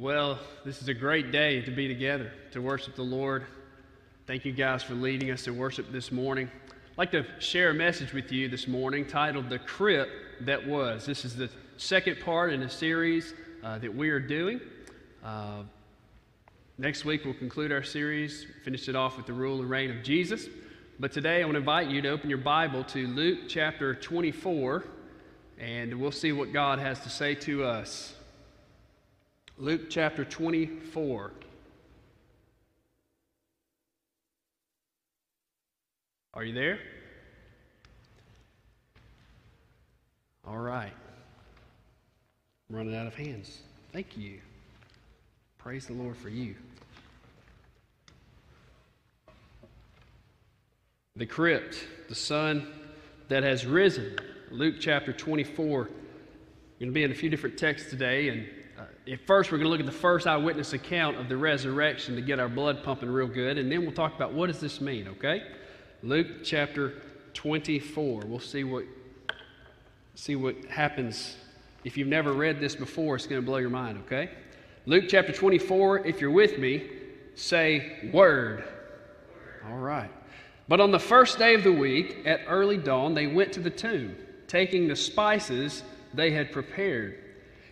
Well, this is a great day to be together, to worship the Lord. Thank you guys for leading us to worship this morning. I'd like to share a message with you this morning titled, The Crypt That Was. This is the second part in a series that we are doing. Next week we'll conclude our series, finish it off with the rule and reign of Jesus. But today I want to invite you to open your Bible to Luke chapter 24, and we'll see what God has to say to us. Luke chapter 24. Are you there? All right. I'm running out of hands. Thank you. Praise the Lord for you. The crypt, the sun that has risen. Luke chapter 24. We're going to be in a few different texts today, and at first, we're going to look at the first eyewitness account of the resurrection to get our blood pumping real good, and then we'll talk about what does this mean, okay? Luke chapter 24. We'll see what happens. If you've never read this before, it's going to blow your mind, okay? Luke chapter 24, if you're with me, say word. All right. But on the first day of the week, at early dawn, they went to the tomb, taking the spices they had prepared.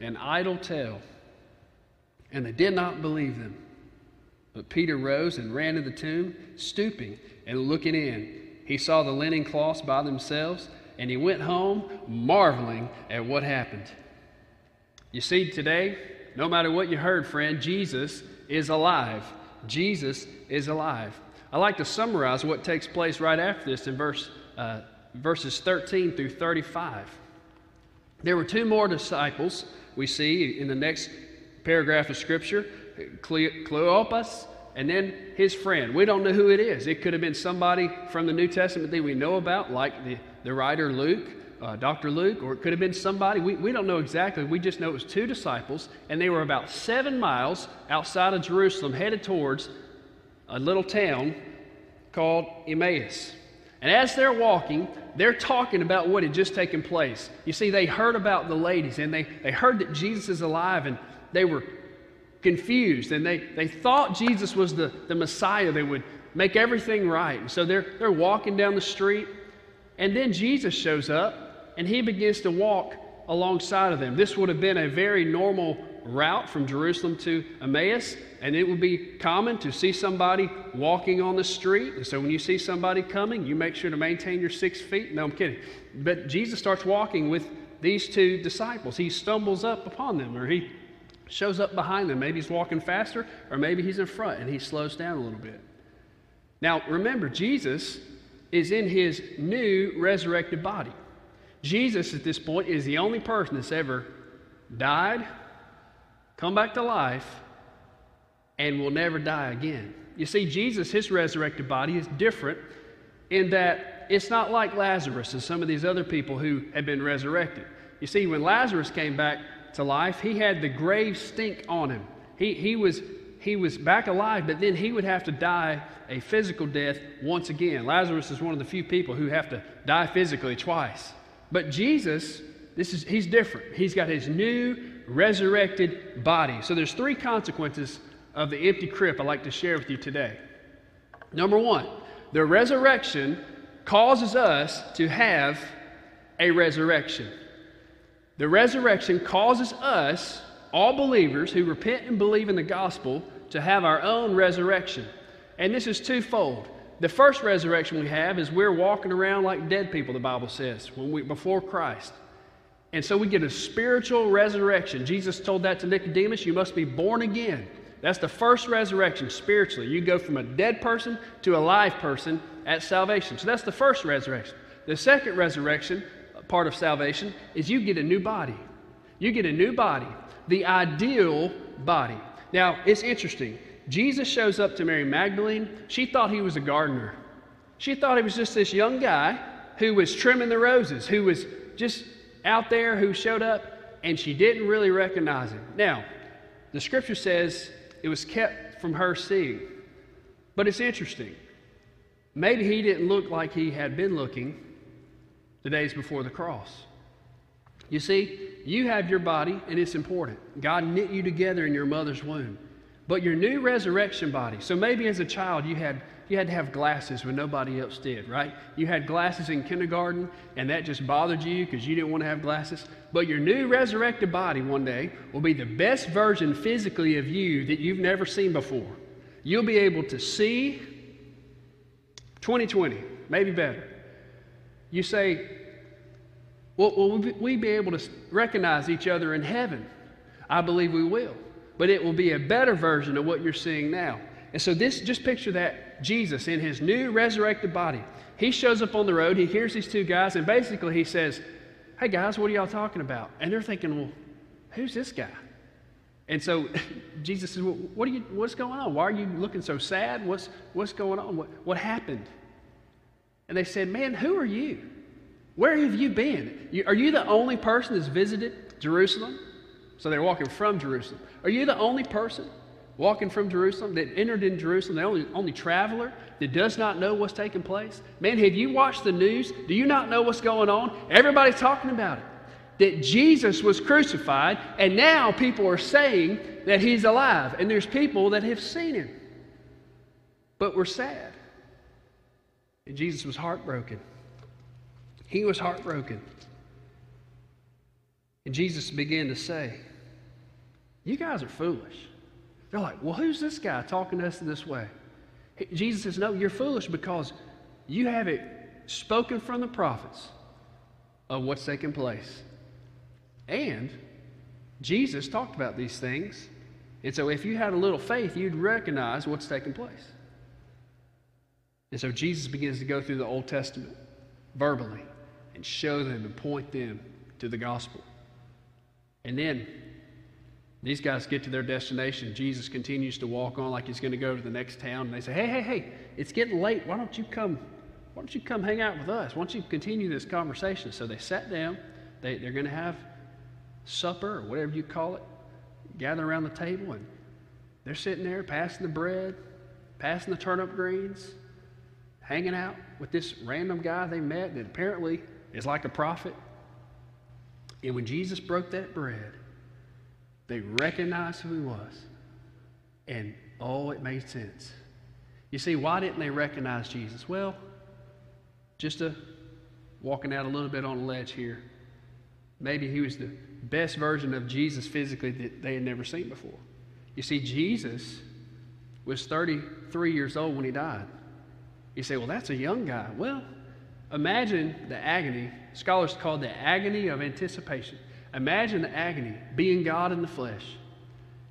an idle tale, and they did not believe them. But Peter rose and ran to the tomb, stooping and looking in. He saw the linen cloths by themselves, and he went home marveling at what happened. You see, today, no matter what you heard, friend, Jesus is alive. Jesus is alive. I like to summarize what takes place right after this in verses 13 through 35. There were two more disciples we see in the next paragraph of Scripture, Cleopas and then his friend. We don't know who it is. It could have been somebody from the New Testament that we know about, like the writer Luke, Dr. Luke, or it could have been somebody. We don't know exactly. We just know it was two disciples, and they were about 7 miles outside of Jerusalem, headed towards a little town called Emmaus. And as they're walking, they're talking about what had just taken place. You see, they heard about the ladies, and they heard that Jesus is alive, and they were confused, and they thought Jesus was the Messiah that would make everything right. And so they're walking down the street, and then Jesus shows up, and he begins to walk alongside of them. This would have been a very normal route from Jerusalem to Emmaus, and it would be common to see somebody walking on the street. And so when you see somebody coming, you make sure to maintain your 6 feet. No, I'm kidding. But Jesus starts walking with these two disciples. He stumbles up upon them, or he shows up behind them. Maybe he's walking faster, or maybe he's in front, and he slows down a little bit. Now, remember, Jesus is in his new resurrected body. Jesus, at this point, is the only person that's ever died, come back to life, and will never die again. You see, Jesus, his resurrected body, is different in that it's not like Lazarus and some of these other people who had been resurrected. You see, when Lazarus came back to life, he had the grave stink on him. He was back alive, but then he would have to die a physical death once again. Lazarus is one of the few people who have to die physically twice. But Jesus, he's different. He's got his new resurrected body. So there's three consequences of the empty crypt I'd like to share with you today. Number one, the resurrection causes us to have a resurrection. The resurrection causes us all believers who repent and believe in the gospel to have our own resurrection. And this is twofold. The first resurrection we have is we're walking around like dead people, the Bible says, before Christ. And so we get a spiritual resurrection. Jesus told that to Nicodemus, you must be born again. That's the first resurrection spiritually. You go from a dead person to a live person at salvation. So that's the first resurrection. The second resurrection, part of salvation, is you get a new body. You get a new body, the ideal body. Now, it's interesting. Jesus shows up to Mary Magdalene. She thought he was a gardener. She thought he was just this young guy who was trimming the roses, who was just out there, who showed up, and she didn't really recognize him. Now, the scripture says it was kept from her seeing. But it's interesting. Maybe he didn't look like he had been looking the days before the cross. You see, you have your body, and it's important. God knit you together in your mother's womb. But your new resurrection body, so maybe as a child you had to have glasses when nobody else did, right? You had glasses in kindergarten, and that just bothered you because you didn't want to have glasses. But your new resurrected body one day will be the best version physically of you that you've never seen before. You'll be able to see 20/20, maybe better. You say, well, will we be able to recognize each other in heaven? I believe we will. But it will be a better version of what you're seeing now. And so this, just picture that Jesus in his new resurrected body. He shows up on the road, he hears these two guys, and basically he says, hey guys, what are y'all talking about? And they're thinking, well, who's this guy? And so Jesus says, well, what's going on? Why are you looking so sad? What's going on? What happened? And they said, man, who are you? Where have you been? Are you the only person that's visited Jerusalem? So they're walking from Jerusalem. Are you the only person walking from Jerusalem that entered in Jerusalem, the only traveler that does not know what's taking place? Man, have you watched the news? Do you not know what's going on? Everybody's talking about it. That Jesus was crucified, and now people are saying that he's alive, and there's people that have seen him. But we're sad. And Jesus was heartbroken. He was heartbroken. And Jesus began to say, you guys are foolish. They're like, well, who's this guy talking to us in this way? Jesus says, no, you're foolish because you have it spoken from the prophets of what's taking place. And Jesus talked about these things. And so if you had a little faith, you'd recognize what's taking place. And so Jesus begins to go through the Old Testament verbally and show them and point them to the gospel. And then these guys get to their destination. Jesus continues to walk on like he's going to go to the next town. And they say, hey, it's getting late. Why don't you come hang out with us? Why don't you continue this conversation? So they sat down. They're going to have supper or whatever you call it. Gather around the table. And they're sitting there passing the bread, passing the turnip greens, hanging out with this random guy they met that apparently is like a prophet. And when Jesus broke that bread, they recognized who he was. And, oh, it made sense. You see, why didn't they recognize Jesus? Well, just walking out a little bit on a ledge here. Maybe he was the best version of Jesus physically that they had never seen before. You see, Jesus was 33 years old when he died. You say, well, that's a young guy. Well, imagine the agony. Scholars call it the agony of anticipation. Imagine the agony, being God in the flesh.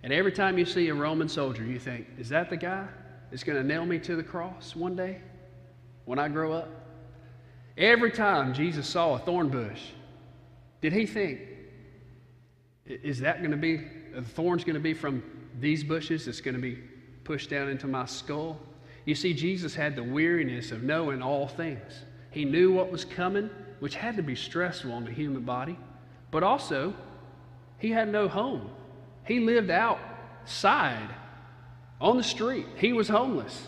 And every time you see a Roman soldier, you think, is that the guy that's going to nail me to the cross one day when I grow up? Every time Jesus saw a thorn bush, did he think, the thorn's going to be from these bushes that's going to be pushed down into my skull? You see, Jesus had the weariness of knowing all things. He knew what was coming, which had to be stressful on the human body. But also, he had no home. He lived outside, on the street. He was homeless.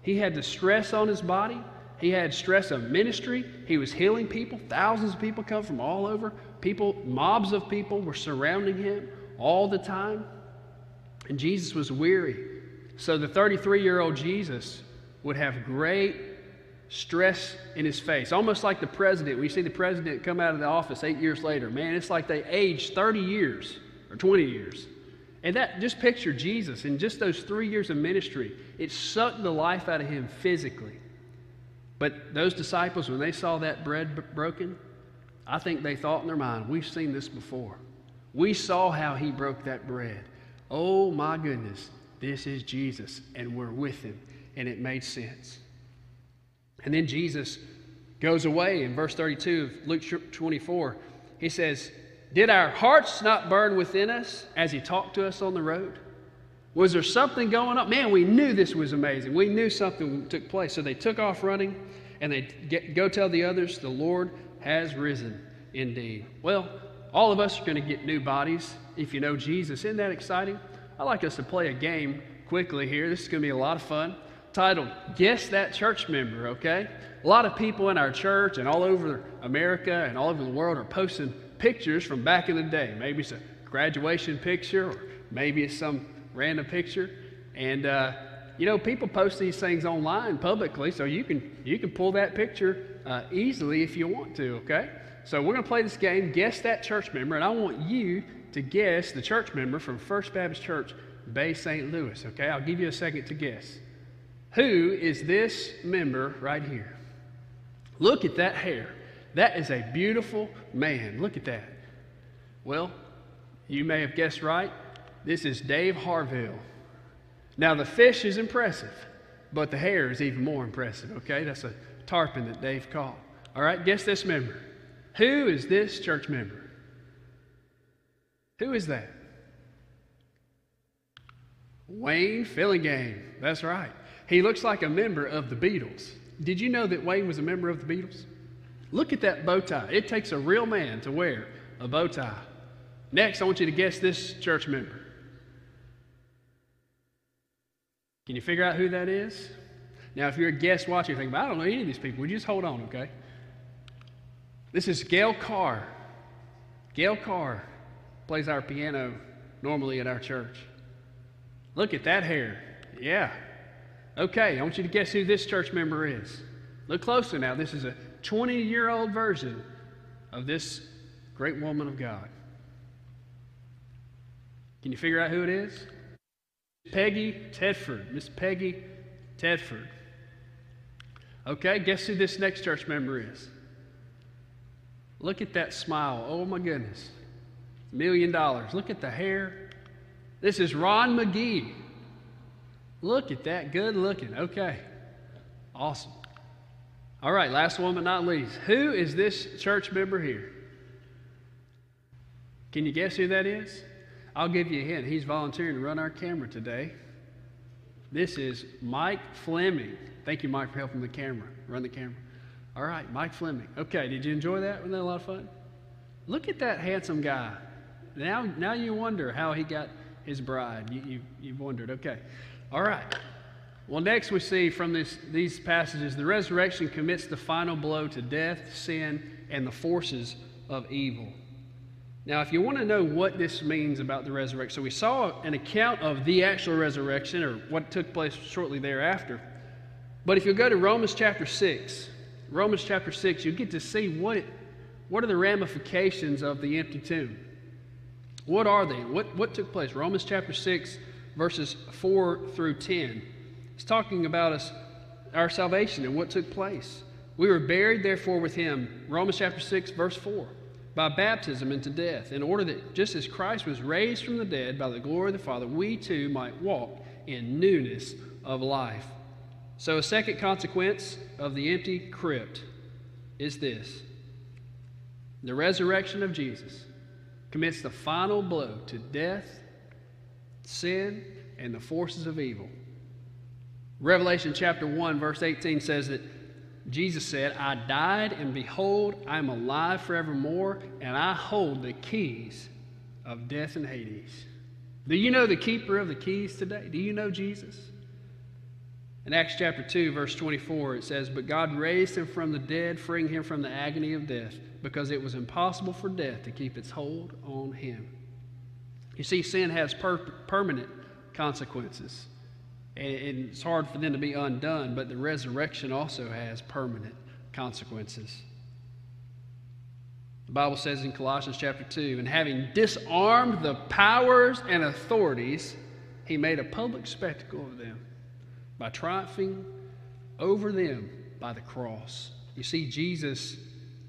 He had the stress on his body. He had stress of ministry. He was healing people. Thousands of people come from all over. Mobs of people were surrounding him all the time. And Jesus was weary. So the 33-year-old Jesus would have great stress in his face, almost like the president. We see the president come out of the office 8 years later. Man, it's like they aged 30 years or 20 years. And that, just picture Jesus in just those 3 years of ministry. It sucked the life out of him physically. But those disciples, when they saw that bread broken, I think they thought in their mind, we've seen this before. We saw how he broke that bread. Oh my goodness, this is Jesus, and we're with him. And it made sense. And then Jesus goes away in verse 32 of Luke 24. He says, "Did our hearts not burn within us as he talked to us on the road?" Was there something going on? Man, we knew this was amazing. We knew something took place. So they took off running, and they go tell the others, "The Lord has risen indeed." Well, all of us are going to get new bodies if you know Jesus. Isn't that exciting? I'd like us to play a game quickly here. This is going to be a lot of fun. Titled, Guess That Church Member, okay? A lot of people in our church and all over America and all over the world are posting pictures from back in the day. Maybe it's a graduation picture, or maybe it's some random picture. And, you know, people post these things online publicly, so you can pull that picture easily if you want to, okay? So we're going to play this game, Guess That Church Member, and I want you to guess the church member from First Baptist Church, Bay St. Louis, okay? I'll give you a second to guess. Who is this member right here? Look at that hair. That is a beautiful man. Look at that. Well, you may have guessed right. This is Dave Harville. Now, the fish is impressive, but the hair is even more impressive, okay? That's a tarpon that Dave caught. All right, guess this member. Who is this church member? Who is that? Wayne Fillingame. That's right. He looks like a member of the Beatles. Did you know that Wayne was a member of the Beatles? Look at that bow tie. It takes a real man to wear a bow tie. Next, I want you to guess this church member. Can you figure out who that is? Now, if you're a guest watching, you're thinking, I don't know any of these people. Well, just hold on, okay? This is Gail Carr. Gail Carr plays our piano normally at our church. Look at that hair. Yeah. Okay, I want you to guess who this church member is. Look closer now. This is a 20-year-old version of this great woman of God. Can you figure out who it is? Peggy Tedford. Miss Peggy Tedford. Okay, guess who this next church member is. Look at that smile. Oh, my goodness. $1 million. Look at the hair. This is Ron McGee. Look at that, good looking. Okay, awesome. All right, last one but not least. Who is this church member here? Can you guess who that is? I'll give you a hint. He's volunteering to run our camera today. This is Mike Fleming. Thank you, Mike, for helping the camera, run the camera. All right, Mike Fleming. Okay, did you enjoy that? Wasn't that a lot of fun? Look at that handsome guy. Now you wonder how he got his bride. You've wondered, okay. All right. Well, next we see from these passages, the resurrection commits the final blow to death, sin, and the forces of evil. Now, if you want to know what this means about the resurrection, so we saw an account of the actual resurrection or what took place shortly thereafter. But if you go to Romans chapter 6, you get to see what are the ramifications of the empty tomb. What are they? What took place? Romans chapter 6. Verses 4 through 10. It's talking about our salvation and what took place. We were buried, therefore, with him, Romans chapter 6, verse 4, by baptism into death, in order that just as Christ was raised from the dead by the glory of the Father, we too might walk in newness of life. So a second consequence of the empty crypt is this. The resurrection of Jesus commits the final blow to death, sin, and the forces of evil. Revelation chapter 1, verse 18 says that Jesus said, "I died, and behold, I am alive forevermore, and I hold the keys of death and Hades." Do you know the keeper of the keys today? Do you know Jesus? In Acts chapter 2, verse 24, it says, "But God raised him from the dead, freeing him from the agony of death, because it was impossible for death to keep its hold on him." You see, sin has permanent consequences, and it's hard for them to be undone, but the resurrection also has permanent consequences. The Bible says in Colossians chapter 2, and having disarmed the powers and authorities, he made a public spectacle of them by triumphing over them by the cross. You see, Jesus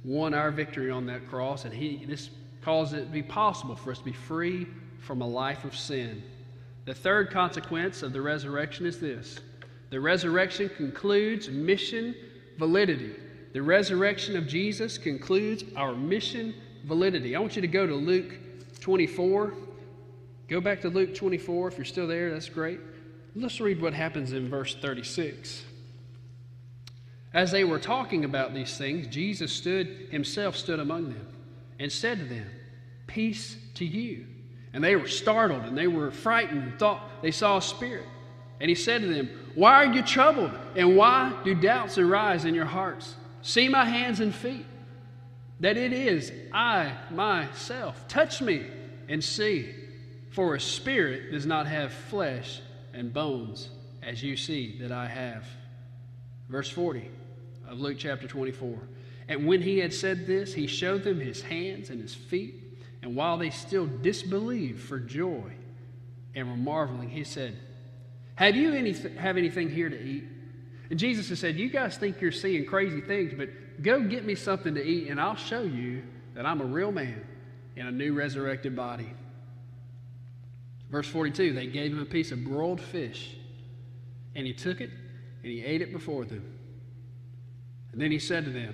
won our victory on that cross, and this caused it to be possible for us to be free from a life of sin. The third consequence of the resurrection is this. The resurrection concludes mission validity. The resurrection of Jesus concludes our mission validity. I want you to go to Luke 24. Go back to Luke 24 if you're still there. That's great. Let's read what happens in verse 36. As they were talking about these things, Jesus himself stood among them and said to them, "Peace to you." And they were startled and they were frightened and thought they saw a spirit. And he said to them, "Why are you troubled? And why do doubts arise in your hearts? See my hands and feet, that it is I myself. Touch me and see, for a spirit does not have flesh and bones, as you see that I have." Verse 40 of Luke chapter 24. And when he had said this, he showed them his hands and his feet. And while they still disbelieved for joy and were marveling, he said, "Have you have anything here to eat?" And Jesus has said, "You guys think you're seeing crazy things, but go get me something to eat, and I'll show you that I'm a real man in a new resurrected body." Verse 42, they gave him a piece of broiled fish, and he took it, and he ate it before them. And then he said to them,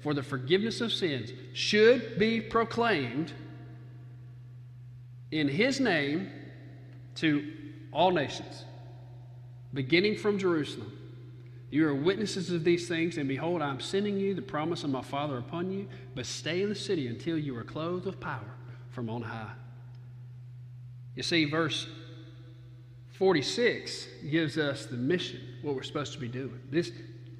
for the forgiveness of sins should be proclaimed in his name to all nations, beginning from Jerusalem. You are witnesses of these things, and behold, I am sending you the promise of my Father upon you, but stay in the city until you are clothed with power from on high. You see, verse 46 gives us the mission, what we're supposed to be doing. This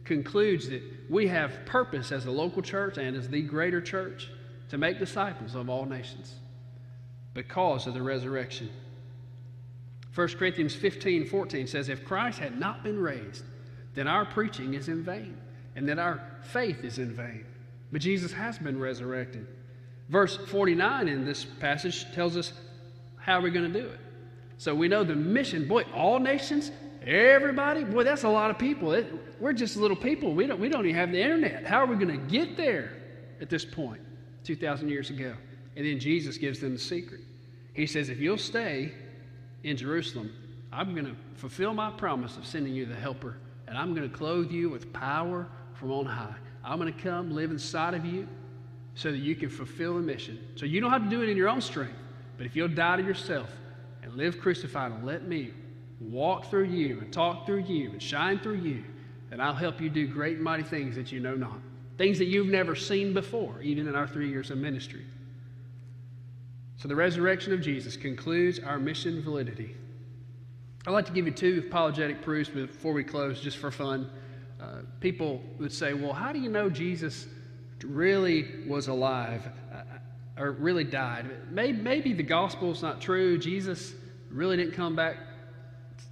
concludes that we have purpose as a local church and as the greater church to make disciples of all nations because of the resurrection. 1 Corinthians 15:14 says, "If Christ had not been raised, then our preaching is in vain, and that our faith is in vain." But Jesus has been resurrected. Verse 49 in this passage tells us how we're going to do it. So we know the mission. Boy, all nations, everybody, boy, that's a lot of people. We're just little people. We don't even have the internet. How are we going to get there at this point, 2,000 years ago? And then Jesus gives them the secret. He says, "If you'll stay in Jerusalem, I'm going to fulfill my promise of sending you the helper. And I'm going to clothe you with power from on high. I'm going to come live inside of you so that you can fulfill the mission. So you don't have to do it in your own strength. But if you'll die to yourself and live crucified and let me walk through you and talk through you and shine through you, then I'll help you do great and mighty things that you know not. Things that you've never seen before, even in our 3 years of ministry." So the resurrection of Jesus concludes our mission validity. I'd like to give you two apologetic proofs before we close, just for fun. People would say, "Well, how do you know Jesus really was alive or really died? Maybe the gospel's not true. Jesus really didn't come back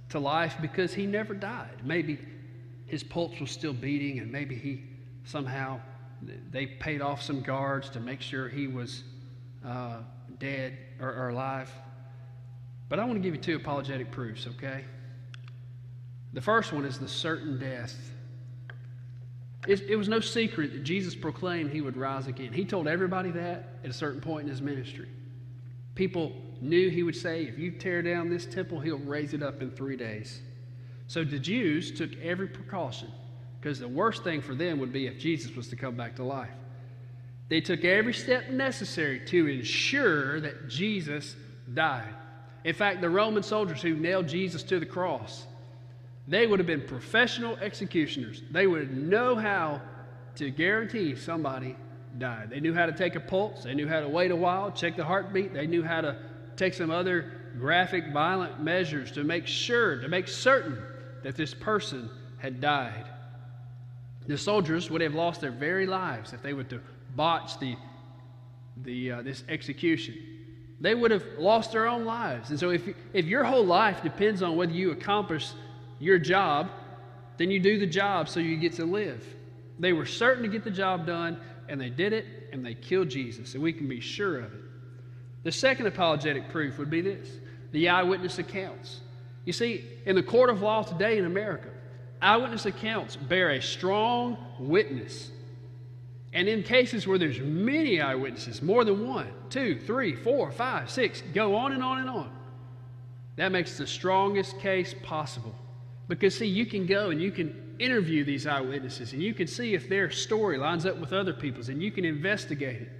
to life because he never died. Maybe his pulse was still beating, and maybe they paid off some guards to make sure he was dead or alive." But I want to give you two apologetic proofs, okay? The first one is the certain death. It was no secret that Jesus proclaimed he would rise again. He told everybody that at a certain point in his ministry. People knew he would say, "If you tear down this temple, he'll raise it up in 3 days." So the Jews took every precaution, because the worst thing for them would be if Jesus was to come back to life. They took every step necessary to ensure that Jesus died. In fact, the Roman soldiers who nailed Jesus to the cross, they would have been professional executioners. They would know how to guarantee somebody died. They knew how to take a pulse. They knew how to wait a while, check the heartbeat. They knew how to take some other graphic, violent measures to make sure, to make certain that this person had died. The soldiers would have lost their very lives if they were to botch this execution. They would have lost their own lives. And so if your whole life depends on whether you accomplish your job, then you do the job so you get to live. They were certain to get the job done, and they did it, and they killed Jesus, and we can be sure of it. The second apologetic proof would be this: the eyewitness accounts. You see, in the court of law today in America, eyewitness accounts bear a strong witness. And in cases where there's many eyewitnesses, more than one, two, three, four, five, six, go on and on and on, that makes the strongest case possible. Because, see, you can go and you can interview these eyewitnesses, and you can see if their story lines up with other people's, and you can investigate it.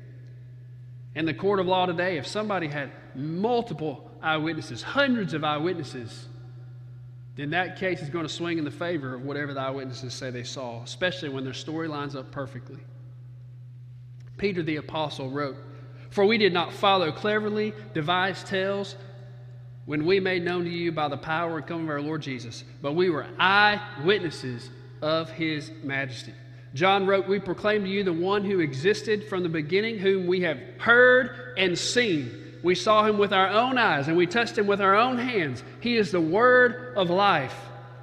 In the court of law today, if somebody had multiple eyewitnesses, hundreds of eyewitnesses, then that case is going to swing in the favor of whatever the eyewitnesses say they saw, especially when their story lines up perfectly. Peter the Apostle wrote, "For we did not follow cleverly devised tales when we made known to you by the power and coming of our Lord Jesus, but we were eyewitnesses of His majesty." John wrote, "We proclaim to you the one who existed from the beginning, whom we have heard and seen. We saw Him with our own eyes, and we touched Him with our own hands. He is the Word of life."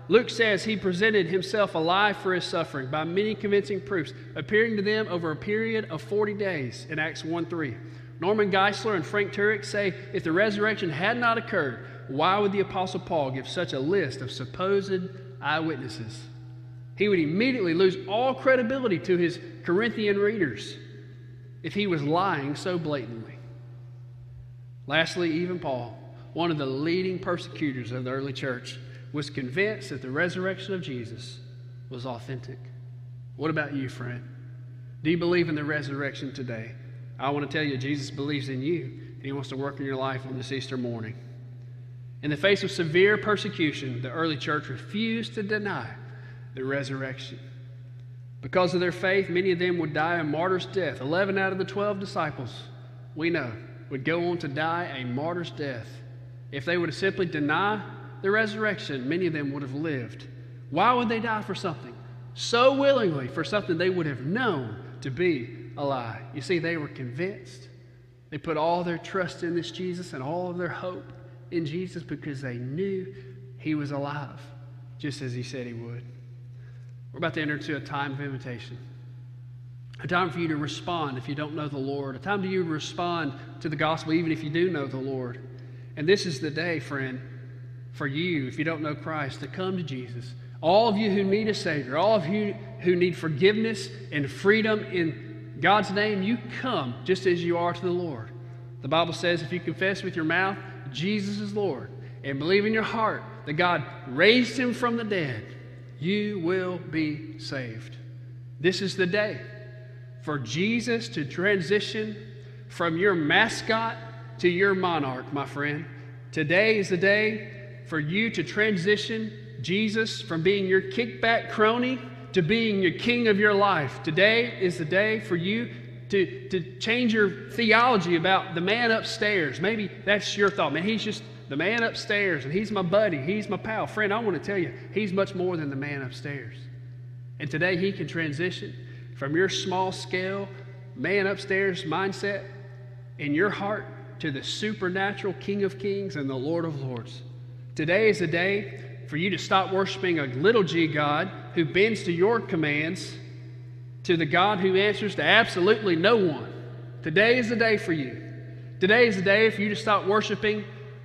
Luke says He presented Himself alive for His suffering by many convincing proofs, appearing to them over a period of 40 days in Acts 1:3. Norman Geisler and Frank Turek say, if the resurrection had not occurred, why would the Apostle Paul give such a list of supposed eyewitnesses? He would immediately lose all credibility to his Corinthian readers if he was lying so blatantly. Lastly, even Paul, one of the leading persecutors of the early church, was convinced that the resurrection of Jesus was authentic. What about you, friend? Do you believe in the resurrection today? I want to tell you, Jesus believes in you, and He wants to work in your life on this Easter morning. In the face of severe persecution, the early church refused to deny the resurrection. Because of their faith, many of them would die a martyr's death. 11 out of the 12 disciples, we know, would go on to die a martyr's death. If they would have simply denied the resurrection, many of them would have lived. Why would they die for something so willingly, for something they would have known to be a lie? You see, they were convinced. They put all their trust in this Jesus and all of their hope in Jesus because they knew He was alive, just as He said He would. We're about to enter into a time of invitation, a time for you to respond if you don't know the Lord, a time for you to respond to the gospel even if you do know the Lord. And this is the day, friend, for you, if you don't know Christ, to come to Jesus. All of you who need a Savior, all of you who need forgiveness and freedom in God's name, you come just as you are to the Lord. The Bible says if you confess with your mouth Jesus is Lord and believe in your heart that God raised Him from the dead, you will be saved. This is the day for Jesus to transition from your mascot to your monarch, my friend. Today is the day for you to transition Jesus from being your kickback crony to being your king of your life. Today is the day for you to change your theology about the man upstairs. Maybe that's your thought. Man, he's just the man upstairs, and he's my buddy, he's my pal. Friend, I want to tell you, he's much more than the man upstairs. And today he can transition from your small-scale man upstairs mindset in your heart to the supernatural King of Kings and the Lord of Lords. Today is the day for you to stop worshiping a little g God who bends to your commands to the God who answers to absolutely no one. Today is the day for you. Today is the day for you to stop worshiping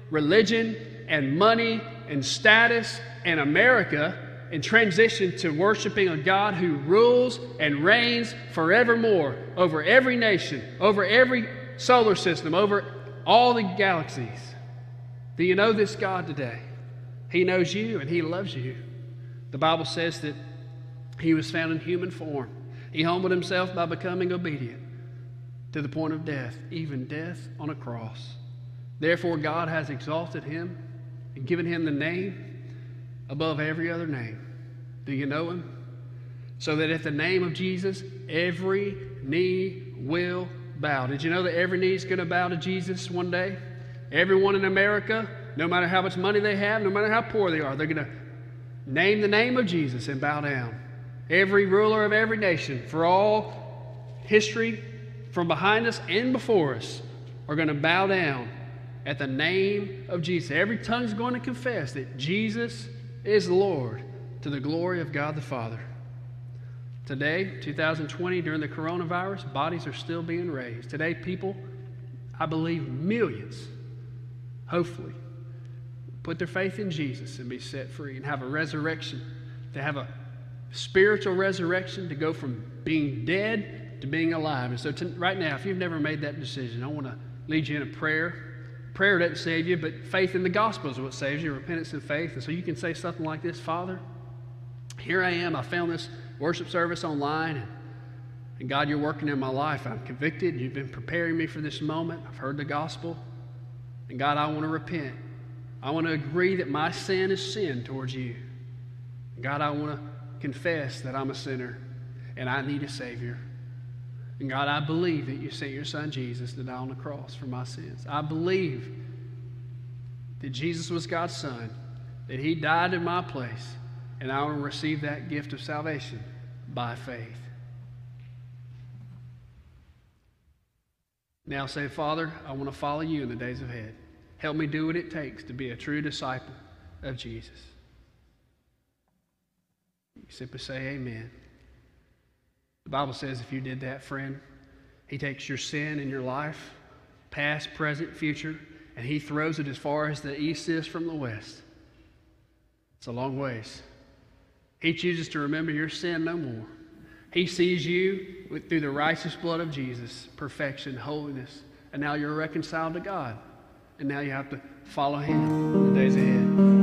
religion and money and status and America and transition to worshiping a God who rules and reigns forevermore over every nation, over every solar system, over all the galaxies. Do you know this God today? He knows you and He loves you. The Bible says that He was found in human form. He humbled Himself by becoming obedient to the point of death, even death on a cross. Therefore, God has exalted Him and given Him the name above every other name. Do you know Him? So that at the name of Jesus, every knee will bow. Did you know that every knee is going to bow to Jesus one day? Everyone in America, no matter how much money they have, no matter how poor they are, they're going to name the name of Jesus and bow down. Every ruler of every nation, for all history, from behind us and before us, are going to bow down at the name of Jesus. Every tongue is going to confess that Jesus is Lord, to the glory of God the Father. Today, 2020, during the coronavirus, bodies are still being raised. Today, people, I believe millions, hopefully, put their faith in Jesus and be set free and have a resurrection, to have a spiritual resurrection, to go from being dead to being alive. And so right now, if you've never made that decision, I want to lead you in a prayer. Prayer doesn't save you, but faith in the gospel is what saves you, repentance and faith. And so you can say something like this: Father, here I am. I found this worship service online, and God, you're working in my life. I'm convicted. You've been preparing me for this moment. I've heard the gospel. And God, I want to repent. I want to agree that my sin is sin towards you. God, I want to confess that I'm a sinner and I need a Savior. And God, I believe that you sent your son Jesus to die on the cross for my sins. I believe that Jesus was God's son, that he died in my place, and I will receive that gift of salvation by faith. Now say, Father, I want to follow you in the days ahead. Help me do what it takes to be a true disciple of Jesus. You simply say amen. The Bible says if you did that, friend, he takes your sin in your life, past, present, future, and he throws it as far as the east is from the west. It's a long ways. He chooses to remember your sin no more. He sees you through the righteous blood of Jesus, perfection, holiness, and now you're reconciled to God. And now you have to follow him in the days ahead.